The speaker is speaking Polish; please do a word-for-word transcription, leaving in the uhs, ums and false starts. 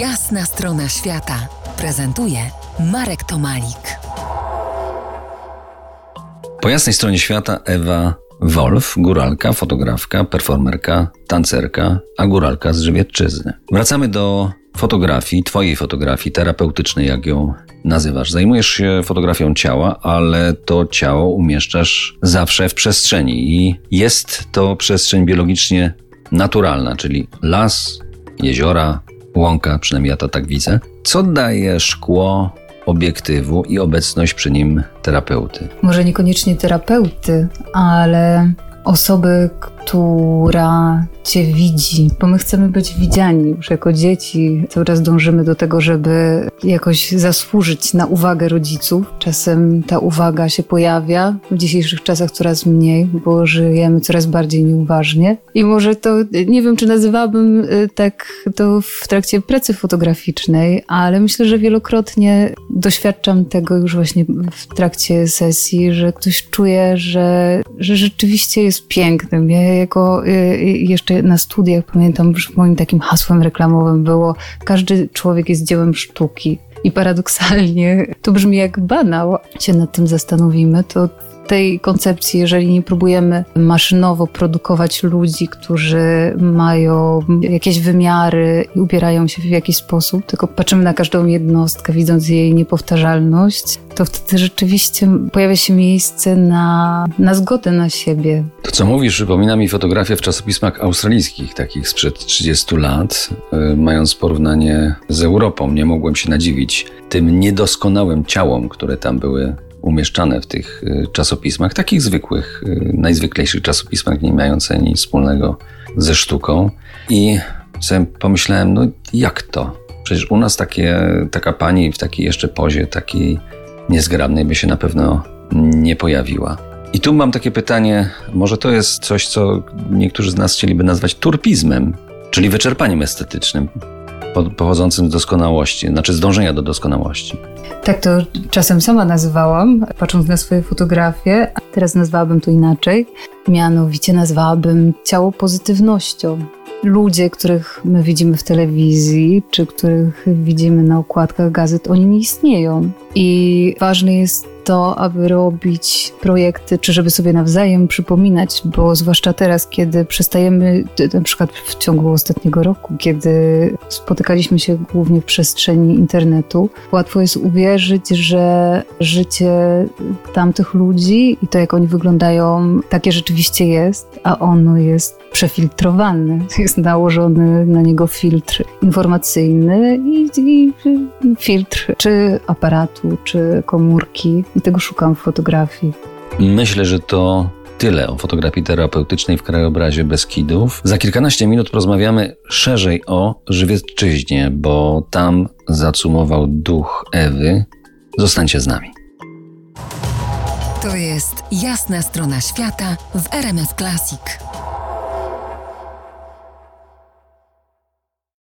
Jasna Strona Świata prezentuje Marek Tomalik. Po jasnej stronie świata Ewa Wolf, góralka, fotografka, performerka, tancerka, a góralka z Żywiecczyzny. Wracamy do fotografii, twojej fotografii terapeutycznej, jak ją nazywasz. Zajmujesz się fotografią ciała, ale to ciało umieszczasz zawsze w przestrzeni i jest to przestrzeń biologicznie naturalna, czyli las, jeziora, łąka, przynajmniej ja to tak widzę. Co daje szkło obiektywu i obecność przy nim terapeuty? Może niekoniecznie terapeuty, ale osoby, która cię widzi, bo my chcemy być widziani. Już jako dzieci cały czas dążymy do tego, żeby jakoś zasłużyć na uwagę rodziców. Czasem ta uwaga się pojawia, w dzisiejszych czasach coraz mniej, bo żyjemy coraz bardziej nieuważnie. I może to, nie wiem, czy nazywałabym tak to w trakcie pracy fotograficznej, ale myślę, że wielokrotnie doświadczam tego już właśnie w trakcie sesji, że ktoś czuje, że, że rzeczywiście jest pięknym. Ja jako jeszcze na studiach pamiętam, że moim takim hasłem reklamowym było: każdy człowiek jest dziełem sztuki. I paradoksalnie to brzmi jak banał. Się nad tym zastanowimy, to tej koncepcji, jeżeli nie próbujemy maszynowo produkować ludzi, którzy mają jakieś wymiary i ubierają się w jakiś sposób, tylko patrzymy na każdą jednostkę, widząc jej niepowtarzalność, to wtedy rzeczywiście pojawia się miejsce na, na zgodę na siebie. To, co mówisz, przypomina mi fotografię w czasopismach australijskich, takich sprzed trzydziestu lat. Mając porównanie z Europą, nie mogłem się nadziwić tym niedoskonałym ciałom, które tam były umieszczane w tych czasopismach, takich zwykłych, najzwyklejszych czasopismach, nie mające nic wspólnego ze sztuką. I sobie pomyślałem, no jak to? Przecież u nas takie, taka pani w takiej jeszcze pozie, takiej niezgrabnej, by się na pewno nie pojawiła. I tu mam takie pytanie, może to jest coś, co niektórzy z nas chcieliby nazwać turpizmem, czyli wyczerpaniem estetycznym pochodzącym z doskonałości, znaczy z dążenia do doskonałości. Tak to czasem sama nazywałam, patrząc na swoje fotografie, a teraz nazwałabym to inaczej. Mianowicie nazwałabym ciało pozytywnością. Ludzie, których my widzimy w telewizji, czy których widzimy na okładkach gazet, oni nie istnieją. I ważne jest to, aby robić projekty, czy żeby sobie nawzajem przypominać, bo zwłaszcza teraz, kiedy przestajemy, na przykład w ciągu ostatniego roku, kiedy spotykaliśmy się głównie w przestrzeni internetu, łatwo jest uwierzyć, że życie tamtych ludzi i to, jak oni wyglądają, takie rzeczywiście jest, a ono jest przefiltrowany, jest nałożony na niego filtr informacyjny i, i filtr czy aparatu, czy komórki. I tego szukam w fotografii. Myślę, że to tyle o fotografii terapeutycznej w krajobrazie Beskidów. Za kilkanaście minut porozmawiamy szerzej o Żywiecczyźnie, bo tam zacumował duch Ewy. Zostańcie z nami. To jest Jasna Strona Świata w R M F Classic.